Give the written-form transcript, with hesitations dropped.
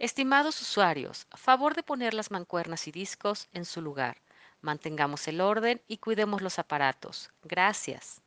Estimados usuarios, favor de poner las mancuernas y discos en su lugar. Mantengamos el orden y cuidemos los aparatos. Gracias.